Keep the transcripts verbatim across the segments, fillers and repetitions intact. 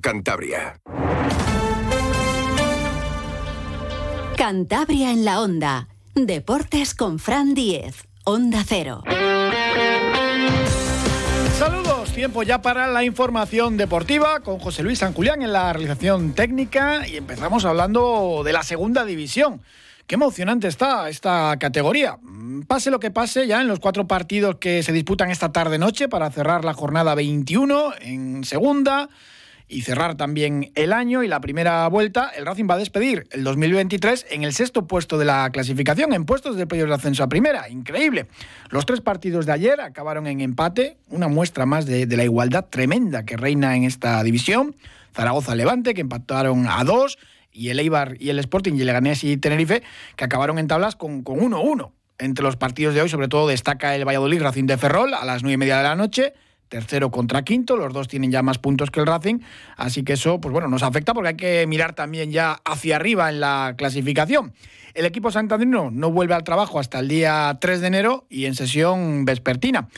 Cantabria. Cantabria en la Onda. Deportes con Fran Díez. Onda Cero. Saludos, tiempo ya para la información deportiva con José Luis San Julián en la realización técnica y empezamos hablando de la segunda división. Qué emocionante está esta categoría. Pase lo que pase, ya en los cuatro partidos que se disputan esta tarde-noche para cerrar la jornada veintiuno en segunda y cerrar también el año y la primera vuelta, el Racing va a despedir el dos mil veintitrés en el sexto puesto de la clasificación, en puestos de playoff de ascenso a primera. Increíble. Los tres partidos de ayer acabaron en empate, una muestra más de, de la igualdad tremenda que reina en esta división. Zaragoza-Levante, que empataron a dos, y el Eibar y el Sporting, y el Leganés y Tenerife, que acabaron en tablas con con uno uno. Entre los partidos de hoy, sobre todo, destaca el Valladolid-Racing de Ferrol a las nueve y media de la noche, tercero contra quinto, los dos tienen ya más puntos que el Racing, así que eso, pues bueno, nos afecta porque hay que mirar también ya hacia arriba en la clasificación. El equipo santanderino no vuelve al trabajo hasta el día tres de enero y en sesión vespertina.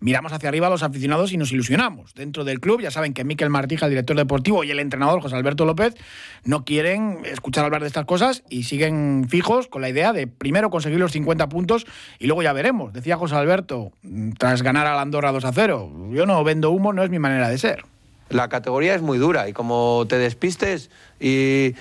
Miramos hacia arriba a los aficionados y nos ilusionamos. Dentro del club, ya saben que Miquel Martí, el director deportivo, y el entrenador José Alberto López no quieren escuchar hablar de estas cosas y siguen fijos con la idea de primero conseguir los cincuenta puntos y luego ya veremos. Decía José Alberto, tras ganar a la Andorra dos a cero, yo no vendo humo, no es mi manera de ser. La categoría es muy dura y como te despistes y,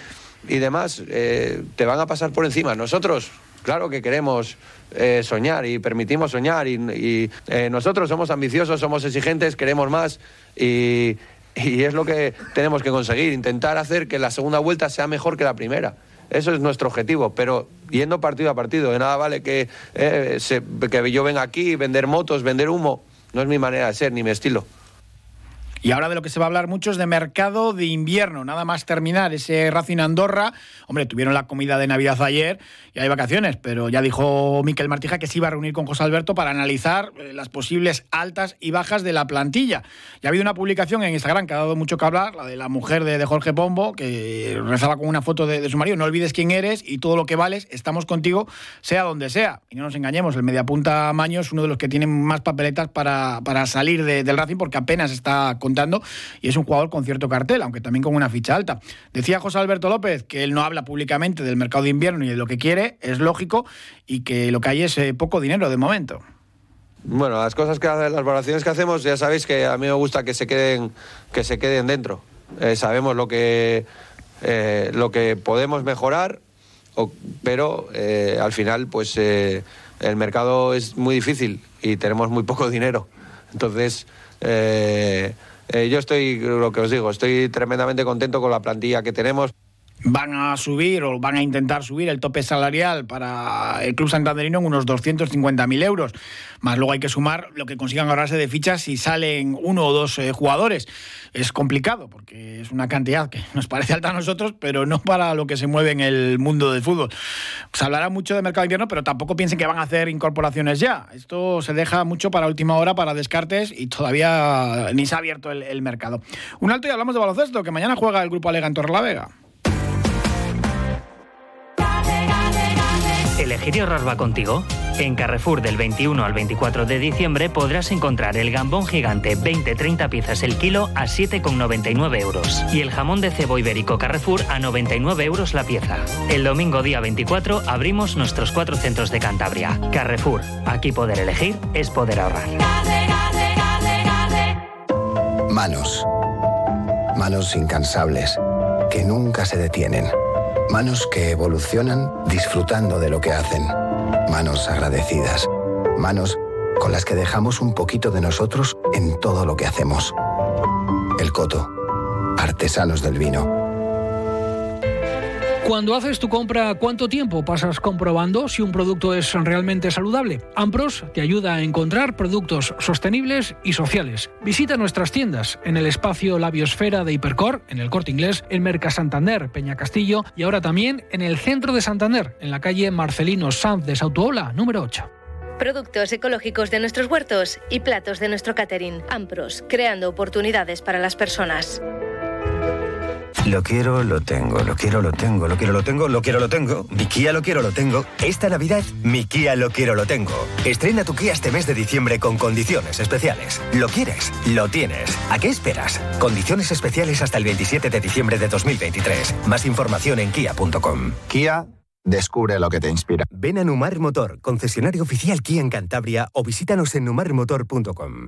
y demás, eh, te van a pasar por encima. Nosotros, claro que queremos eh, soñar y permitimos soñar y, y eh, nosotros somos ambiciosos, somos exigentes, queremos más y, y es lo que tenemos que conseguir, intentar hacer que la segunda vuelta sea mejor que la primera. Eso es nuestro objetivo, pero yendo partido a partido, de nada vale que, eh, se, que yo venga aquí, vender motos, vender humo, no es mi manera de ser ni mi estilo. Y ahora de lo que se va a hablar mucho es de mercado de invierno. Nada más terminar ese Racing Andorra. Hombre, tuvieron la comida de Navidad ayer y hay vacaciones, pero ya dijo Miquel Martija que se iba a reunir con José Alberto para analizar las posibles altas y bajas de la plantilla. Ya ha habido una publicación en Instagram que ha dado mucho que hablar, la de la mujer de, de Jorge Pombo, que rezaba con una foto de, de su marido. No olvides quién eres y todo lo que vales, estamos contigo, sea donde sea. Y no nos engañemos, el mediapunta Maño es uno de los que tienen más papeletas para, para salir de, del Racing porque apenas está con y es un jugador con cierto cartel, aunque también con una ficha alta. Decía José Alberto López que él no habla públicamente del mercado de invierno y de lo que quiere, es lógico, y que lo que hay es eh, poco dinero de momento. Bueno, las cosas que las valoraciones que hacemos, ya sabéis que a mí me gusta que se queden, que se queden dentro. Eh, sabemos lo que, eh, lo que podemos mejorar, o, pero eh, al final pues eh, el mercado es muy difícil y tenemos muy poco dinero. Entonces, eh, Eh, yo estoy, lo que os digo, estoy tremendamente contento con la plantilla que tenemos. Van a subir o van a intentar subir el tope salarial para el club santanderino en unos doscientos cincuenta mil euros. Más luego hay que sumar lo que consigan ahorrarse de fichas si salen uno o dos eh, jugadores. Es complicado porque es una cantidad que nos parece alta a nosotros, pero no para lo que se mueve en el mundo del fútbol. Se hablará mucho de mercado invierno, pero tampoco piensen que van a hacer incorporaciones ya. Esto se deja mucho para última hora, para descartes y todavía ni se ha abierto el, el mercado. Un alto y hablamos de baloncesto, que mañana juega el Grupo Alega en Torrelavega. ¿Elegir y ahorrar va contigo? En Carrefour del veintiuno al veinticuatro de diciembre podrás encontrar el gambón gigante veinte a treinta piezas el kilo a siete con noventa y nueve euros y el jamón de cebo ibérico Carrefour a noventa y nueve euros la pieza. El domingo día veinticuatro abrimos nuestros cuatro centros de Cantabria. Carrefour, aquí poder elegir es poder ahorrar. Manos. Manos incansables, que nunca se detienen. Manos que evolucionan disfrutando de lo que hacen. Manos agradecidas. Manos con las que dejamos un poquito de nosotros en todo lo que hacemos. El Coto. Artesanos del vino. Cuando haces tu compra, ¿cuánto tiempo pasas comprobando si un producto es realmente saludable? Ampros te ayuda a encontrar productos sostenibles y sociales. Visita nuestras tiendas en el espacio Labiosfera de Hipercor, en el Corte Inglés, en Merca Santander, Peña Castillo y ahora también en el centro de Santander, en la calle Marcelino Sanz de Sautuola, número ocho. Productos ecológicos de nuestros huertos y platos de nuestro catering. Ampros, creando oportunidades para las personas. Lo quiero, lo tengo, lo quiero, lo tengo, lo quiero, lo tengo, lo quiero, lo tengo. Mi Kia lo quiero, lo tengo. Esta Navidad, mi Kia lo quiero, lo tengo. Estrena tu Kia este mes de diciembre con condiciones especiales. Lo quieres, lo tienes. ¿A qué esperas? Condiciones especiales hasta el veintisiete de diciembre de dos mil veintitrés. Más información en kia punto com. Kia. Descubre lo que te inspira. Ven a Numar Motor, concesionario oficial Kia en Cantabria, o visítanos en numar motor punto com.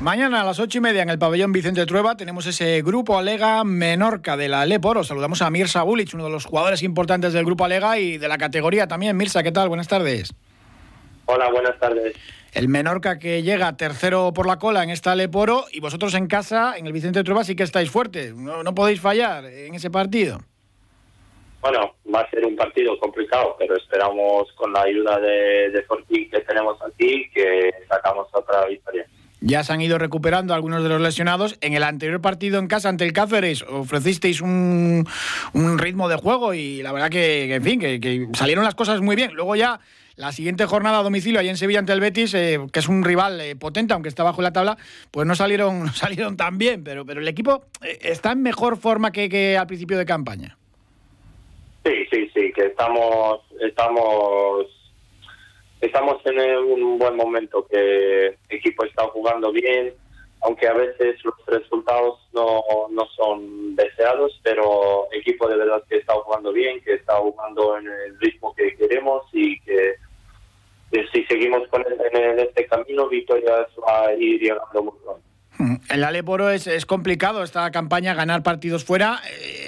Mañana a las ocho y media en el pabellón Vicente Trueba tenemos ese Grupo Alega Menorca de la Leporo. Saludamos a Mirza Bulic, uno de los jugadores importantes del Grupo Alega y de la categoría también. Mirza, ¿qué tal? Buenas tardes. Hola, buenas tardes. El Menorca que llega tercero por la cola en esta Leporo, y vosotros en casa, en el Vicente Trueba, sí que estáis fuertes. No, no podéis fallar en ese partido. Bueno, va a ser un partido complicado, pero esperamos con la ayuda de, de Sporting que tenemos aquí que sacamos otra victoria. Ya se han ido recuperando algunos de los lesionados. En el anterior partido en casa ante el Cáceres ofrecisteis un, un ritmo de juego y la verdad que, que en fin, que, que salieron las cosas muy bien. Luego ya la siguiente jornada a domicilio allí en Sevilla ante el Betis, eh, que es un rival eh, potente, aunque está bajo la tabla, pues no salieron, no salieron tan bien, pero, pero el equipo está en mejor forma que, que al principio de campaña. Sí, sí, sí, que estamos estamos estamos en un buen momento, que el equipo está jugando bien, aunque a veces los resultados no, no son deseados, pero el equipo de verdad que está jugando bien, que está jugando en el ritmo que queremos y que, que si seguimos con el, en este camino, victorias va a ir llegando muy pronto. El Aleporo es, es complicado esta campaña, ganar partidos fuera.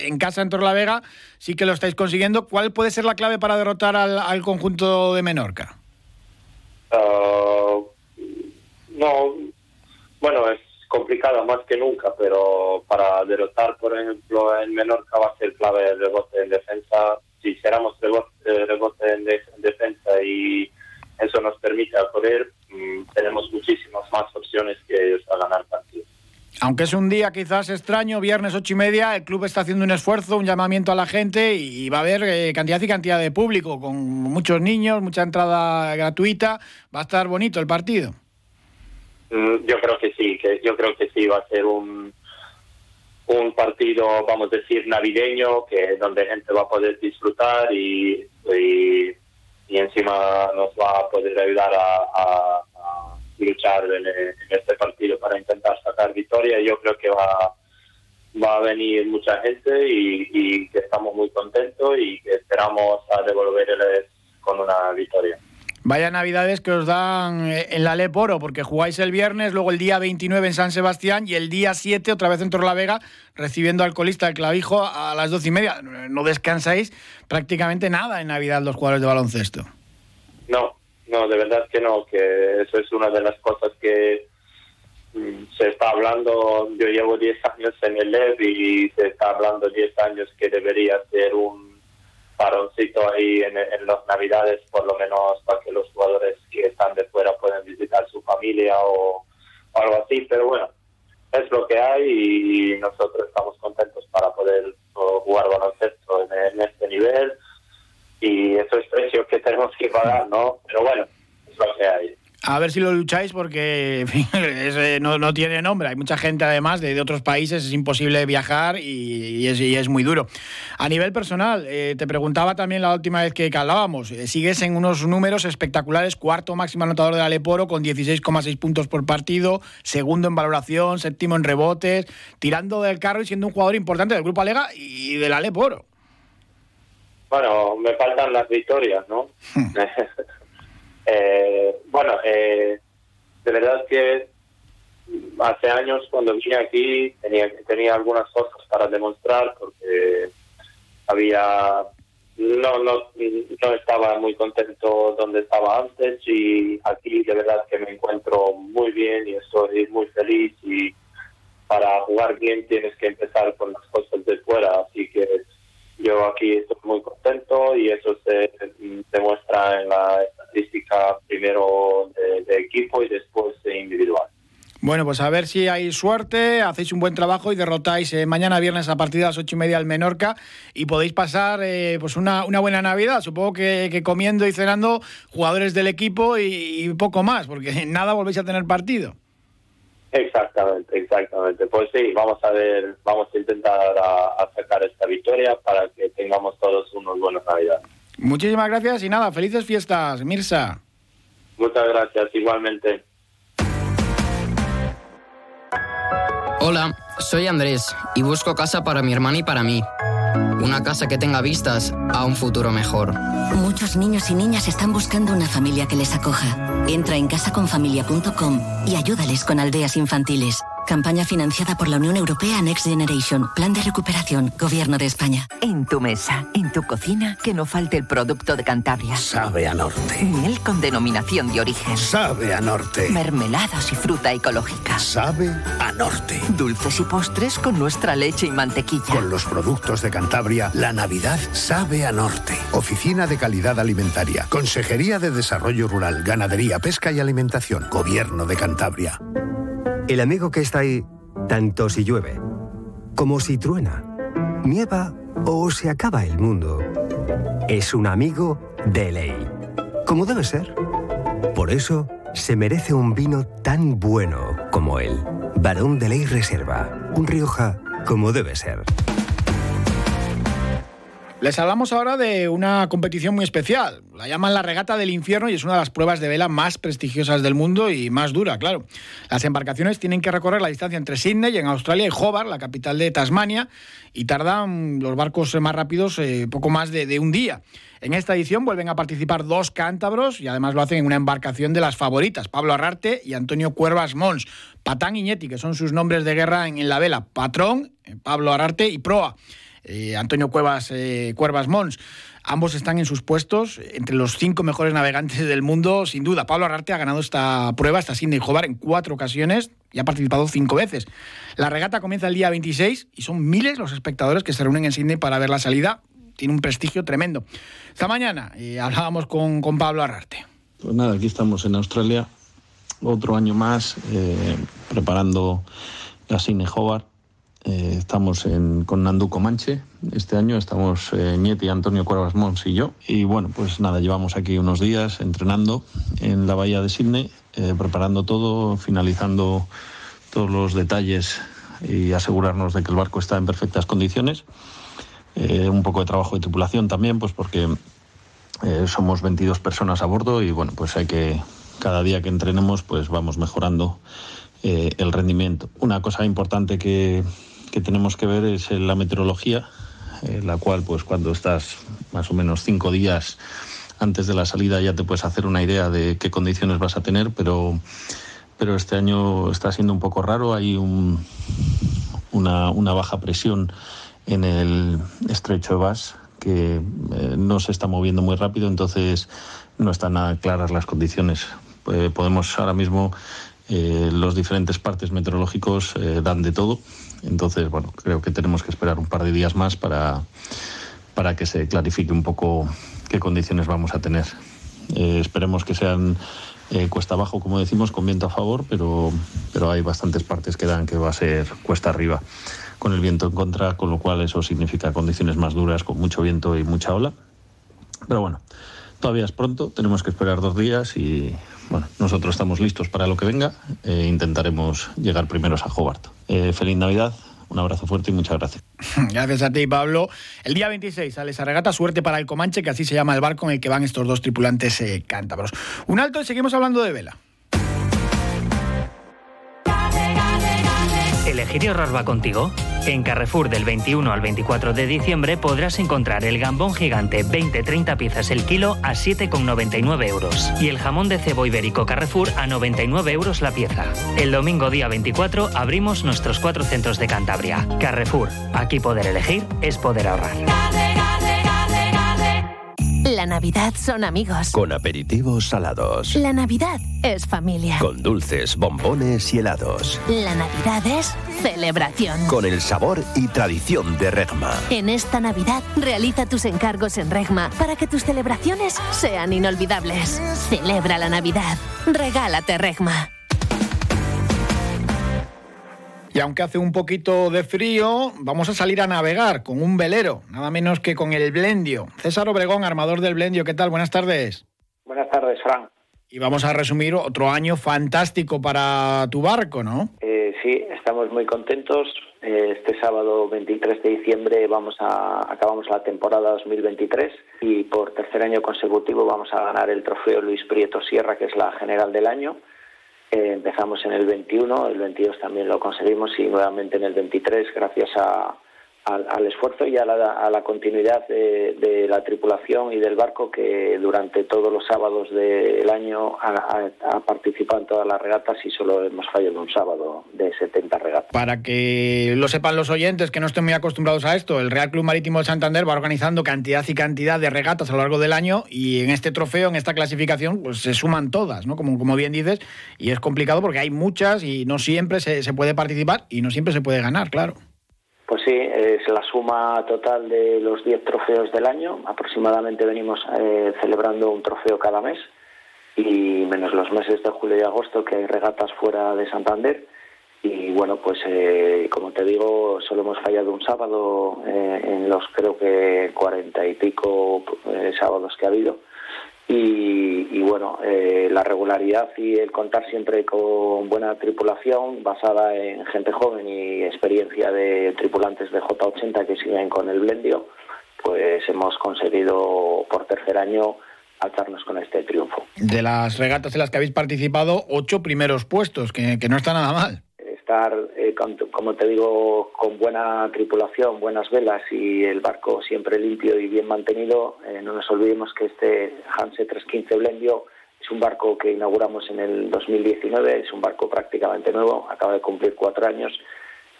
En casa, en Torrelavega, sí que lo estáis consiguiendo. ¿Cuál puede ser la clave para derrotar al, al conjunto de Menorca? Uh, no, bueno, es complicado más que nunca, pero para derrotar, por ejemplo, en Menorca va a ser clave el rebote en defensa. Si hiciéramos rebote en, de, en defensa y eso nos permite correr, tenemos muchísimas más opciones que ellos a ganar partidos. Aunque es un día quizás extraño, viernes ocho y media, el club está haciendo un esfuerzo, un llamamiento a la gente y va a haber eh, cantidad y cantidad de público, con muchos niños, mucha entrada gratuita. Va a estar bonito el partido. Yo creo que sí, que yo creo que sí va a ser un un partido, vamos a decir, navideño, que donde gente va a poder disfrutar y, y y encima nos va a poder ayudar a, a, a luchar en, en este partido para intentar sacar victoria. Yo creo que va, va a venir mucha gente y, y que estamos muy contentos y que esperamos a devolverles con una victoria. Vaya navidades que os dan en la Leporo, porque jugáis el viernes, luego el día veintinueve en San Sebastián y el día siete otra vez en Torrelavega, recibiendo al colista del Clavijo a las doce y media. No descansáis prácticamente nada en Navidad los jugadores de baloncesto. No, no, de verdad que no, que eso es una de las cosas que se está hablando. Yo llevo diez años en el L E B y se está hablando diez años que debería ser un paroncito ahí en, en las navidades, por lo menos para que los jugadores que están de fuera puedan visitar su familia o, o algo así, pero bueno, es lo que hay y nosotros estamos contentos para poder jugar baloncesto en, en este nivel y eso es precio que tenemos que pagar, ¿no? Pero bueno, es lo que hay. A ver si lo lucháis porque en fin, es, no, no tiene nombre. Hay mucha gente además de, de otros países, es imposible viajar y, y, es, y es muy duro. A nivel personal, eh, te preguntaba también la última vez que hablábamos, eh, sigues en unos números espectaculares, cuarto máximo anotador de la Leporo con dieciséis coma seis puntos por partido, segundo en valoración, séptimo en rebotes, tirando del carro y siendo un jugador importante del Grupo Alega y de la Leporo. Bueno, me faltan las victorias, ¿no? Eh, bueno, eh, de verdad que hace años cuando vine aquí tenía tenía algunas cosas para demostrar porque había no no no estaba muy contento donde estaba antes y aquí de verdad que me encuentro muy bien y estoy muy feliz y para jugar bien tienes que empezar con las cosas de fuera, así que yo aquí estoy muy contento y eso se demuestra en la estadística primero de, de equipo y después individual. Bueno, pues a ver si hay suerte, hacéis un buen trabajo y derrotáis eh, mañana viernes a partir de las ocho y media al Menorca y podéis pasar eh, pues una, una buena Navidad. Supongo que, que comiendo y cenando jugadores del equipo y, y poco más, porque nada volvéis a tener partido. Exactamente, exactamente. Pues sí, vamos a ver, vamos a intentar a, a sacar esta victoria para que tengamos todos unos buenos Navidades. Muchísimas gracias y nada, felices fiestas, Mirsa. Muchas gracias, igualmente. Hola, soy Andrés y busco casa para mi hermana y para mí. Una casa que tenga vistas a un futuro mejor. Muchos niños y niñas están buscando una familia que les acoja. Entra en casa con familia punto com y ayúdales con aldeas infantiles. Campaña financiada por la Unión Europea Next Generation. Plan de recuperación. Gobierno de España. En tu mesa, en tu cocina, que no falte el producto de Cantabria. Sabe a norte. Miel con denominación de origen. Sabe a norte. Mermeladas y fruta ecológica. Sabe a norte. Dulces y postres con nuestra leche y mantequilla. Con los productos de Cantabria, la Navidad sabe a norte. Oficina de Calidad Alimentaria. Consejería de Desarrollo Rural, Ganadería, Pesca y Alimentación. Gobierno de Cantabria. El amigo que está ahí, tanto si llueve, como si truena, nieva o se acaba el mundo, es un amigo de ley, como debe ser. Por eso se merece un vino tan bueno como él. Barón de Ley Reserva, un Rioja como debe ser. Les hablamos ahora de una competición muy especial. La llaman la Regata del Infierno y es una de las pruebas de vela más prestigiosas del mundo y más dura, claro. Las embarcaciones tienen que recorrer la distancia entre Sydney y en Australia y Hobart, la capital de Tasmania, y tardan los barcos más rápidos eh, poco más de, de un día. En esta edición vuelven a participar dos cántabros y además lo hacen en una embarcación de las favoritas, Pablo Arrarte y Antonio Cuervas-Mons. Patán y Ñeti, que son sus nombres de guerra en, en la vela. Patrón, Pablo Arrarte y Proa. Eh, Antonio Cuevas, eh, Cuervas-Mons. Ambos están en sus puestos entre los cinco mejores navegantes del mundo, sin duda. Pablo Arrarte ha ganado esta prueba, esta Sydney Hobart, en cuatro ocasiones y ha participado cinco veces. La regata comienza el día veintiséis y son miles los espectadores que se reúnen en Sydney para ver la salida. Tiene un prestigio tremendo. Esta mañana eh, hablábamos con, con Pablo Arrarte. Pues nada, aquí estamos en Australia, otro año más, eh, preparando la Sydney Hobart. Eh, estamos en, con Nandú Comanche este año, estamos eh, Nieti, Antonio Cuervas-Mons y yo. Y bueno, pues nada, llevamos aquí unos días entrenando en la bahía de Sydney, eh, preparando todo, finalizando todos los detalles y asegurarnos de que el barco está en perfectas condiciones. Eh, un poco de trabajo de tripulación también, pues porque eh, somos veintidós personas a bordo y bueno, pues hay que, cada día que entrenemos, pues vamos mejorando eh, el rendimiento. Una cosa importante que... que tenemos que ver es la meteorología, eh, la cual pues cuando estás más o menos cinco días antes de la salida ya te puedes hacer una idea de qué condiciones vas a tener, pero, pero este año está siendo un poco raro. Hay un, una, una baja presión en el estrecho de Bass que eh, no se está moviendo muy rápido, entonces no están nada claras las condiciones. Eh, podemos ahora mismo, eh, los diferentes partes meteorológicos eh, dan de todo. Entonces, bueno, creo que tenemos que esperar un par de días más para, para que se clarifique un poco qué condiciones vamos a tener. Eh, esperemos que sean eh, cuesta abajo, como decimos, con viento a favor, pero, pero hay bastantes partes que dan que va a ser cuesta arriba, con el viento en contra, con lo cual eso significa condiciones más duras, con mucho viento y mucha ola. Pero bueno, todavía es pronto, tenemos que esperar dos días y... Bueno, nosotros estamos listos para lo que venga e intentaremos llegar primeros a Hobart. Eh, feliz Navidad, un abrazo fuerte y muchas gracias. Gracias a ti, Pablo. El día veintiséis sale esa regata, suerte para el Comanche, que así se llama el barco en el que van estos dos tripulantes eh, cántabros. Un alto y seguimos hablando de vela. ¿Elegir y ahorrar va contigo? En Carrefour del veintiuno al veinticuatro de diciembre podrás encontrar el gambón gigante veinte a treinta piezas el kilo a siete con noventa y nueve euros y el jamón de cebo ibérico Carrefour a noventa y nueve euros la pieza. El domingo día veinticuatro abrimos nuestros cuatro centros de Cantabria. Carrefour, aquí poder elegir es poder ahorrar. La Navidad son amigos. Con aperitivos salados. La Navidad es familia. Con dulces, bombones y helados. La Navidad es celebración. Con el sabor y tradición de Regma. En esta Navidad realiza tus encargos en Regma para que tus celebraciones sean inolvidables. Celebra la Navidad. Regálate Regma. Y aunque hace un poquito de frío, vamos a salir a navegar con un velero, nada menos que con el Blendio. César Obregón, armador del Blendio, ¿qué tal? Buenas tardes. Buenas tardes, Fran. Y vamos a resumir otro año fantástico para tu barco, ¿no? Eh, sí, estamos muy contentos. Este sábado veintitrés de diciembre vamos a acabamos la temporada dos mil veintitrés y por tercer año consecutivo vamos a ganar el trofeo Luis Prieto Sierra, que es la general del año. Eh, empezamos en el veintiuno, el veintidós también lo conseguimos y nuevamente en el veintitrés gracias a, al, al esfuerzo y a la, a la continuidad de, de la tripulación y del barco, que durante todos los sábados del año ha, ha, ha participado en todas las regatas y solo hemos fallado un sábado de setenta regatas. Para que lo sepan los oyentes que no estén muy acostumbrados a esto, el Real Club Marítimo de Santander va organizando cantidad y cantidad de regatas a lo largo del año y en este trofeo, en esta clasificación, pues se suman todas, ¿no? Como, como bien dices, y es complicado porque hay muchas y no siempre se, se puede participar y no siempre se puede ganar, claro. Pues sí, es la suma total de los diez trofeos del año. Aproximadamente venimos eh, celebrando un trofeo cada mes, y menos los meses de julio y agosto, que hay regatas fuera de Santander. Y bueno, pues eh, como te digo, solo hemos fallado un sábado eh, en los creo que cuarenta y pico eh, sábados que ha habido. Y, y bueno, eh, la regularidad y el contar siempre con buena tripulación basada en gente joven y experiencia de tripulantes de J ochenta que siguen con el Blendio, pues hemos conseguido por tercer año alzarnos con este triunfo. De las regatas en las que habéis participado, ocho primeros puestos, que, que no está nada mal. Estar, eh, con, como te digo, con buena tripulación, buenas velas y el barco siempre limpio y bien mantenido. Eh, no nos olvidemos que este Hanse trescientos quince Blendio es un barco que inauguramos en el dos mil diecinueve, es un barco prácticamente nuevo, acaba de cumplir cuatro años.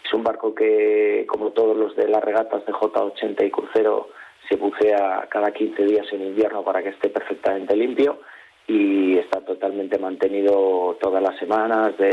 Es un barco que, como todos los de las regatas de J ochenta y crucero, se bucea cada quince días en invierno para que esté perfectamente limpio. Y está totalmente mantenido todas las semanas, de,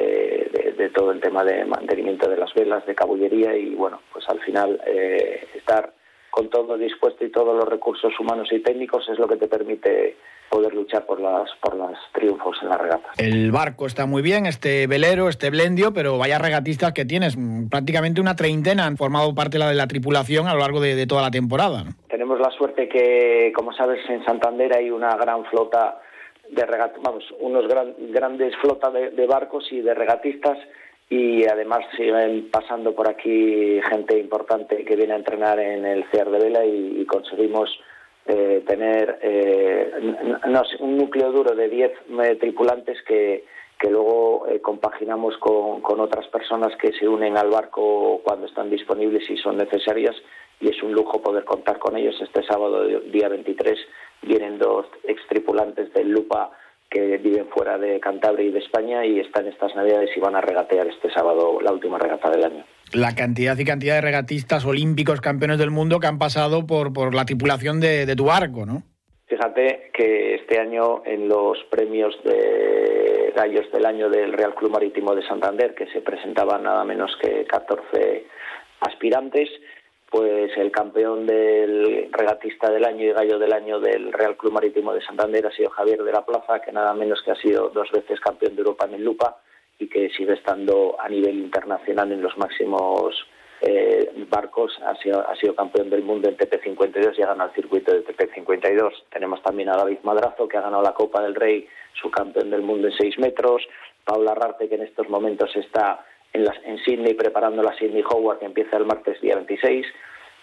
de, de todo el tema de mantenimiento de las velas, de cabullería y, bueno, pues al final eh, estar con todo dispuesto y todos los recursos humanos y técnicos es lo que te permite poder luchar por las por los triunfos en la regata. El barco está muy bien, este velero, este Blendio, pero vaya regatistas que tienes, prácticamente una treintena han formado parte de la tripulación a lo largo de, de toda la temporada, ¿no? Tenemos la suerte que, como sabes, en Santander hay una gran flota de regat- vamos, unos gran, grandes flotas de, de barcos y de regatistas, y además siguen pasando por aquí gente importante que viene a entrenar en el C E A R de vela y, y conseguimos eh, tener eh, no, un núcleo duro de diez eh, tripulantes que, que luego eh, compaginamos con, con otras personas que se unen al barco cuando están disponibles y son necesarias, y es un lujo poder contar con ellos. Este sábado, día veintitrés, vienen dos extripulantes del Lupa que viven fuera de Cantabria y de España y están estas navidades y van a regatear este sábado la última regata del año. La cantidad y cantidad de regatistas olímpicos, campeones del mundo, que han pasado por, por la tripulación de, de tu barco, ¿no? Fíjate que este año en los premios de gallos del año del Real Club Marítimo de Santander, que se presentaban nada menos que catorce aspirantes, pues el campeón del regatista del año y gallo del año del Real Club Marítimo de Santander ha sido Javier de la Plaza, que nada menos que ha sido dos veces campeón de Europa en el Lupa y que sigue estando a nivel internacional en los máximos eh, barcos. Ha sido, ha sido campeón del mundo en T P cincuenta y dos y ha ganado el circuito de T P cincuenta y dos. Tenemos también a David Madrazo, que ha ganado la Copa del Rey, su campeón del mundo en seis metros. Pablo Arrarte, que en estos momentos está En, la, en Sydney, preparando la Sydney Hobart, que empieza el martes día veintiséis,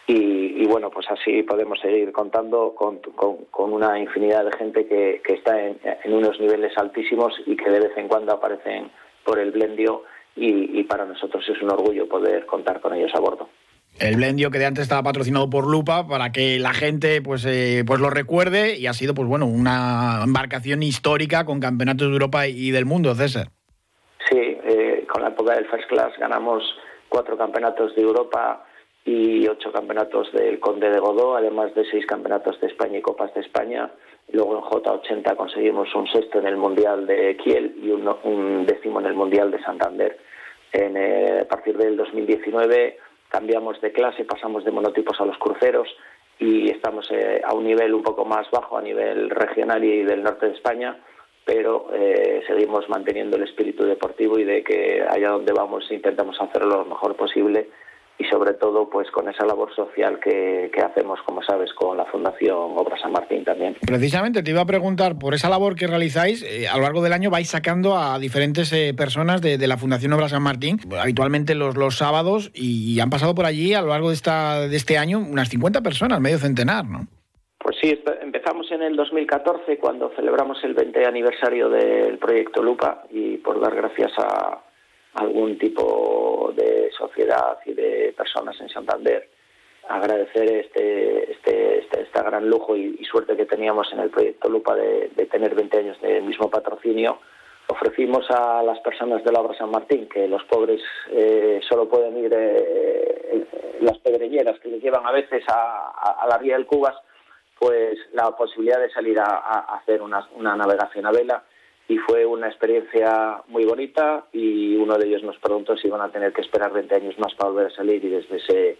y, y bueno, pues así podemos seguir contando con, con, con una infinidad de gente que, que está en, en unos niveles altísimos y que de vez en cuando aparecen por el Blendio, y, y para nosotros es un orgullo poder contar con ellos a bordo. El Blendio, que de antes estaba patrocinado por Lupa, para que la gente pues, eh, pues lo recuerde, y ha sido pues bueno una embarcación histórica con campeonatos de Europa y del mundo, César. Sí, eh, con la época del First Class ganamos cuatro campeonatos de Europa y ocho campeonatos del Conde de Godó, además de seis campeonatos de España y Copas de España. Luego en J ochenta conseguimos un sexto en el Mundial de Kiel y un, un décimo en el Mundial de Santander. En, eh, a partir del dos mil diecinueve cambiamos de clase, pasamos de monotipos a los cruceros y estamos eh, a un nivel un poco más bajo, a nivel regional y del norte de España, pero eh, seguimos manteniendo el espíritu deportivo y de que allá donde vamos intentamos hacerlo lo mejor posible y sobre todo pues con esa labor social que, que hacemos, como sabes, con la Fundación Obra San Martín también. Precisamente te iba a preguntar por esa labor que realizáis, eh, a lo largo del año vais sacando a diferentes eh, personas de, de la Fundación Obra San Martín, habitualmente los, los sábados, y han pasado por allí a lo largo de, esta, de este año unas cincuenta personas, medio centenar, ¿no? Pues sí, empezamos en el dos mil catorce cuando celebramos el vigésimo aniversario del proyecto Lupa, y por dar gracias a algún tipo de sociedad y de personas en Santander, agradecer este, este, este, este gran lujo y, y suerte que teníamos en el proyecto Lupa de, de tener veinte años del mismo patrocinio, ofrecimos a las personas de la Obra San Martín, que los pobres eh, solo pueden ir eh, las pedreñeras que les llevan a veces a, a, a la vía del Cubas, pues la posibilidad de salir a, a hacer una, una navegación a vela, y fue una experiencia muy bonita, y uno de ellos nos preguntó si iban a tener que esperar veinte años más para volver a salir, y desde ese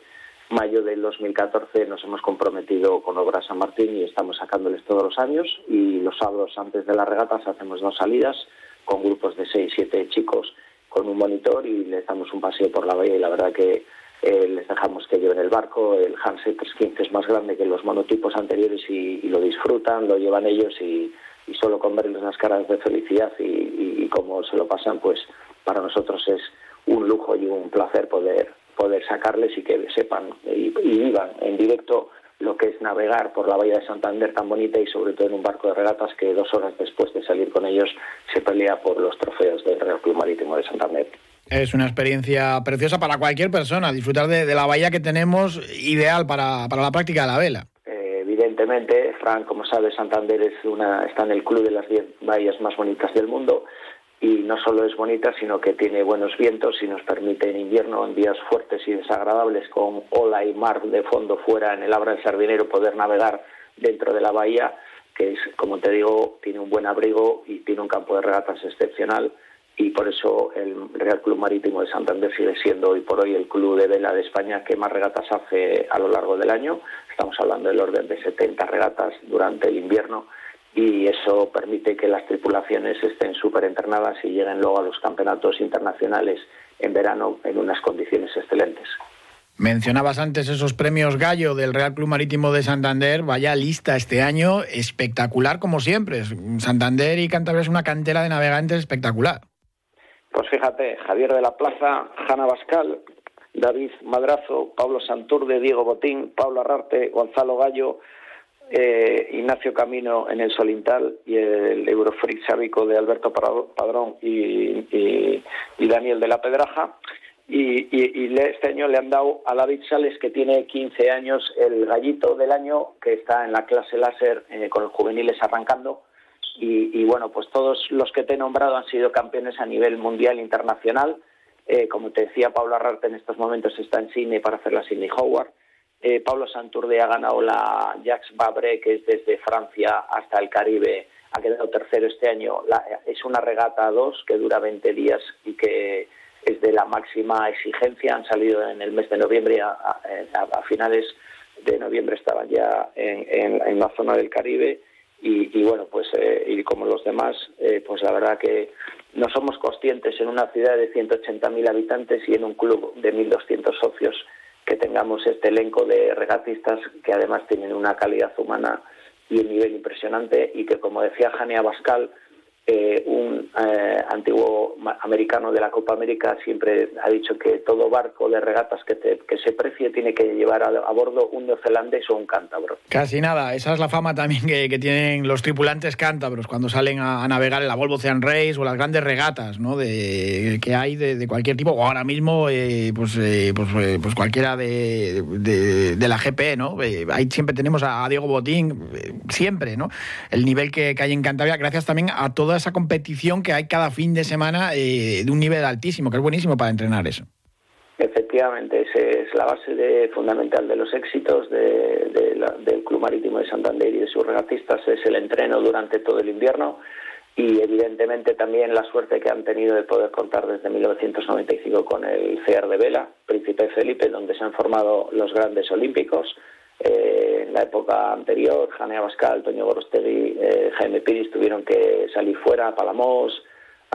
mayo del dos mil catorce nos hemos comprometido con Obra San Martín y estamos sacándoles todos los años, y los sábados antes de las regatas hacemos dos salidas con grupos de seis, siete chicos con un monitor, y les damos un paseo por la bahía, y la verdad que Eh, les dejamos que lleven el barco, el Hanse trescientos quince es más grande que los monotipos anteriores y, y lo disfrutan, lo llevan ellos, y, y solo con verles las caras de felicidad y, y, y cómo se lo pasan, pues para nosotros es un lujo y un placer poder, poder sacarles y que sepan y, y vivan en directo lo que es navegar por la bahía de Santander tan bonita, y sobre todo en un barco de regatas que dos horas después de salir con ellos se pelea por los trofeos del Real Club Marítimo de Santander. Es una experiencia preciosa para cualquier persona, disfrutar de, de la bahía que tenemos, ideal para, para la práctica de la vela. Eh, evidentemente, Fran, como sabes, Santander es una, está en el club de las diez bahías más bonitas del mundo, y no solo es bonita, sino que tiene buenos vientos y nos permite en invierno, en días fuertes y desagradables, con ola y mar de fondo fuera en el Abra del Sardinero, poder navegar dentro de la bahía, que es, como te digo, tiene un buen abrigo y tiene un campo de regatas excepcional, y por eso el Real Club Marítimo de Santander sigue siendo hoy por hoy el club de vela de España que más regatas hace a lo largo del año. Estamos hablando del orden de setenta regatas durante el invierno, y eso permite que las tripulaciones estén súper entrenadas y lleguen luego a los campeonatos internacionales en verano en unas condiciones excelentes. Mencionabas antes esos premios Gallo del Real Club Marítimo de Santander, vaya lista este año, espectacular como siempre. Santander y Cantabria es una cantera de navegantes espectacular. Pues fíjate, Javier de la Plaza, Jaime Abascal, David Madrazo, Pablo Santurde, Diego Botín, Pablo Arrarte, Gonzalo Gallo, eh, Ignacio Camino en el Solintal, y el Eurofreak Sábico de Alberto Padrón y, y, y Daniel de la Pedraja. Y, y, y este año le han dado a David Sales, que tiene quince años, el gallito del año, que está en la clase láser eh, con los juveniles arrancando. Y, y bueno, pues todos los que te he nombrado han sido campeones a nivel mundial internacional. Eh, como te decía, Pablo Arrarte en estos momentos está en Sydney para hacer la Sydney Hobart. Eh, Pablo Santurde ha ganado la Jacques Vabre, que es desde Francia hasta el Caribe. Ha quedado tercero este año. La, es una regata a dos que dura veinte días y que es de la máxima exigencia. Han salido en el mes de noviembre, a, a, a finales de noviembre estaban ya en, en, en la zona del Caribe. Y, y bueno, pues eh, y como los demás, eh, pues la verdad que no somos conscientes en una ciudad de ciento ochenta mil habitantes y en un club de mil doscientos socios que tengamos este elenco de regatistas que además tienen una calidad humana y un nivel impresionante, y que, como decía Jaime Abascal, eh, un eh, antiguo americano de la Copa América, siempre ha dicho que todo barco de regatas que, te, que se precie tiene que llevar a, a bordo un neozelandés o un cántabro. Casi nada, esa es la fama también que, que tienen los tripulantes cántabros cuando salen a, a navegar en la Volvo Ocean Race o las grandes regatas, ¿no?, de, que hay de, de cualquier tipo, o ahora mismo eh, pues, eh, pues, eh, pues cualquiera de, de, de la G P, ¿no? Eh, ahí siempre tenemos a, a Diego Botín, eh, siempre, ¿no?, el nivel que, que hay en Cantabria, gracias también a toda esa competición que hay cada fin de semana eh, de un nivel altísimo, que es buenísimo para entrenar eso. Efectivamente, esa es la base de, fundamental de los éxitos de, de la, del Club Marítimo de Santander y de sus regatistas, es el entreno durante todo el invierno, y evidentemente también la suerte que han tenido de poder contar desde mil novecientos noventa y cinco con el CEAR de Vela, Príncipe Felipe, donde se han formado los grandes olímpicos. Eh, en la época anterior, Jaime Abascal, Antonio Cuervas-Mons, eh, Jaime Piris tuvieron que salir fuera a Palamós,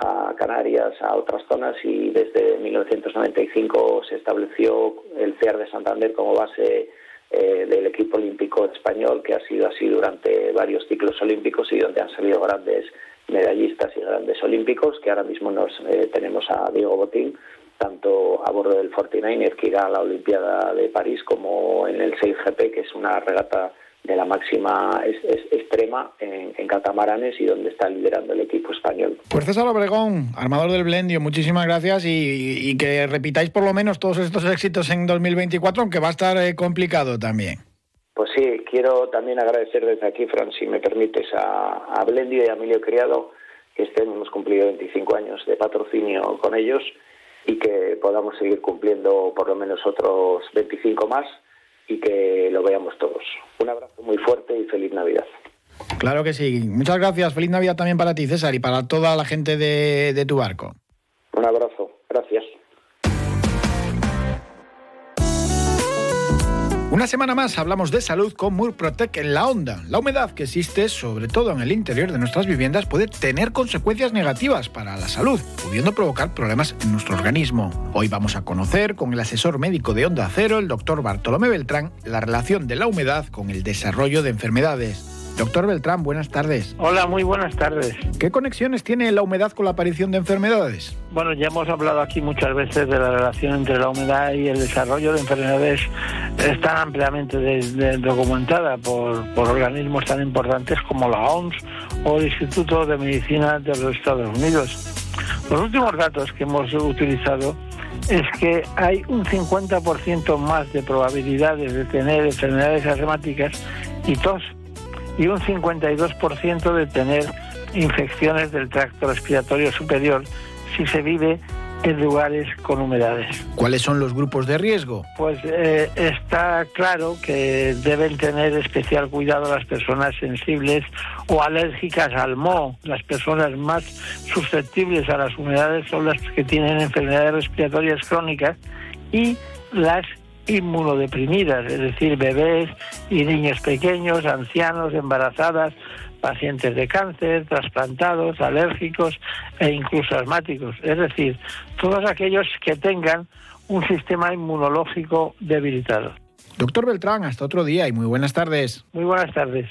a Canarias, a otras zonas, y desde mil novecientos noventa y cinco se estableció el CEAR de Santander como base eh, del equipo olímpico español, que ha sido así durante varios ciclos olímpicos y donde han salido grandes medallistas y grandes olímpicos, que ahora mismo nos eh, tenemos a Diego Botín, tanto a bordo del cuarenta y nueve que irá a la Olimpiada de París, como en el seis G P, que es una regata de la máxima es, es, extrema en, en catamaranes y donde está liderando el equipo español. Pues César Obregón, armador del Blendio, muchísimas gracias y, y que repitáis por lo menos todos estos éxitos en dos mil veinticuatro, aunque va a estar eh, complicado también. Pues sí, quiero también agradecer desde aquí, Fran, si me permites, a, a Blendio y a Emilio Criado, que este año hemos cumplido veinticinco años de patrocinio con ellos, y que podamos seguir cumpliendo por lo menos otros veinticinco más y que lo veamos todos. Un abrazo muy fuerte y feliz Navidad. Claro que sí. Muchas gracias. Feliz Navidad también para ti, César, y para toda la gente de, de tu barco. Un abrazo. Gracias. Una semana más hablamos de salud con Murprotec en la Onda. La humedad que existe, sobre todo en el interior de nuestras viviendas, puede tener consecuencias negativas para la salud, pudiendo provocar problemas en nuestro organismo. Hoy vamos a conocer con el asesor médico de Onda Cero, el doctor Bartolomé Beltrán, la relación de la humedad con el desarrollo de enfermedades. Doctor Beltrán, buenas tardes. Hola, muy buenas tardes. ¿Qué conexiones tiene la humedad con la aparición de enfermedades? Bueno, ya hemos hablado aquí muchas veces de la relación entre la humedad y el desarrollo de enfermedades. Es tan ampliamente de, de, documentada por, por organismos tan importantes como la O M S o el Instituto de Medicina de los Estados Unidos. Los últimos datos que hemos utilizado es que hay un cincuenta por ciento más de probabilidades de tener enfermedades asmáticas y tos, y un cincuenta y dos por ciento de tener infecciones del tracto respiratorio superior si se vive en lugares con humedades. ¿Cuáles son los grupos de riesgo? Pues eh, está claro que deben tener especial cuidado las personas sensibles o alérgicas al moho. Las personas más susceptibles a las humedades son las que tienen enfermedades respiratorias crónicas y las inmunodeprimidas, es decir, bebés y niños pequeños, ancianos, embarazadas, pacientes de cáncer, trasplantados, alérgicos e incluso asmáticos. Es decir, todos aquellos que tengan un sistema inmunológico debilitado. Doctor Beltrán, hasta otro día y muy buenas tardes. Muy buenas tardes.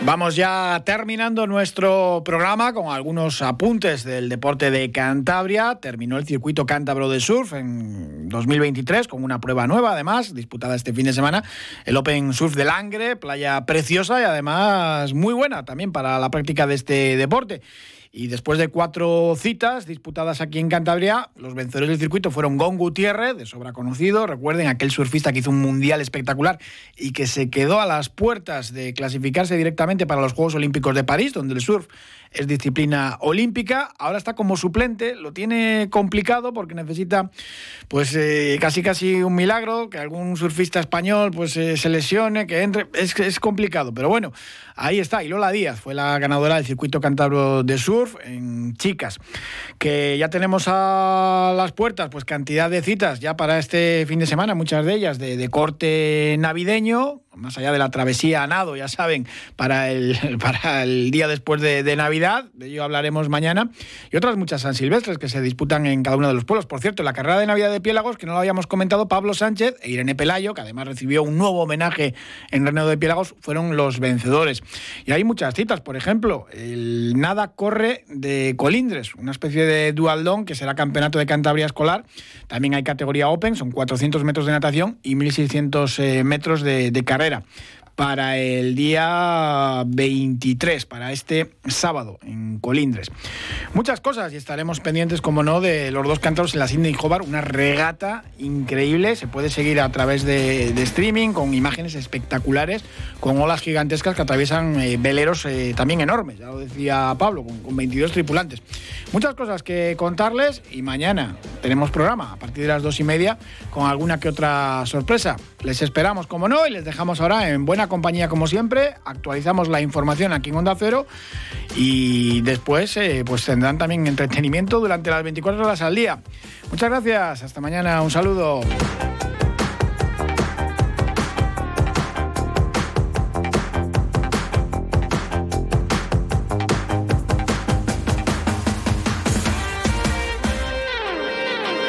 Vamos ya terminando nuestro programa con algunos apuntes del deporte de Cantabria. Terminó el circuito cántabro de surf en dos mil veintitrés con una prueba nueva, además, disputada este fin de semana. El Open Surf de Langre, playa preciosa y además muy buena también para la práctica de este deporte. Y después de cuatro citas disputadas aquí en Cantabria, los vencedores del circuito fueron Gon Gutiérrez, de sobra conocido, recuerden, aquel surfista que hizo un mundial espectacular y que se quedó a las puertas de clasificarse directamente para los Juegos Olímpicos de París, donde el surf es disciplina olímpica. Ahora está como suplente, lo tiene complicado porque necesita pues eh, casi casi un milagro, que algún surfista español pues eh, se lesione, que entre, es, es complicado, pero bueno, ahí está. Y Lola Díaz fue la ganadora del circuito cántabro de surf en chicas, que ya tenemos a las puertas pues cantidad de citas ya para este fin de semana, muchas de ellas de, de corte navideño, más allá de la travesía a nado, ya saben, para el, para el día después de, de Navidad, de ello hablaremos mañana, y otras muchas San Silvestres que se disputan en cada uno de los pueblos. Por cierto, la carrera de Navidad de Piélagos, que no lo habíamos comentado, Pablo Sánchez e Irene Pelayo, que además recibió un nuevo homenaje en Reneo de Piélagos, fueron los vencedores. Y hay muchas citas, por ejemplo, el nada corre de Colindres, una especie de dualdón que será campeonato de Cantabria escolar. También hay categoría Open, son cuatrocientos metros de natación y mil seiscientos metros de, de carrera. para el día veintitrés, para este sábado en Colindres. Muchas cosas y estaremos pendientes, como no, de los dos cántaros en la Sydney Hobart, una regata increíble, se puede seguir a través de, de streaming, con imágenes espectaculares, con olas gigantescas que atraviesan eh, veleros eh, también enormes, ya lo decía Pablo, con, con veintidós tripulantes. Muchas cosas que contarles y mañana tenemos programa a partir de las dos y media con alguna que otra sorpresa. Les esperamos, como no, y les dejamos ahora en buena compañía como siempre. Actualizamos la información aquí en Onda Cero y después eh, pues tendrán también entretenimiento durante las veinticuatro horas al día. Muchas gracias, hasta mañana, un saludo.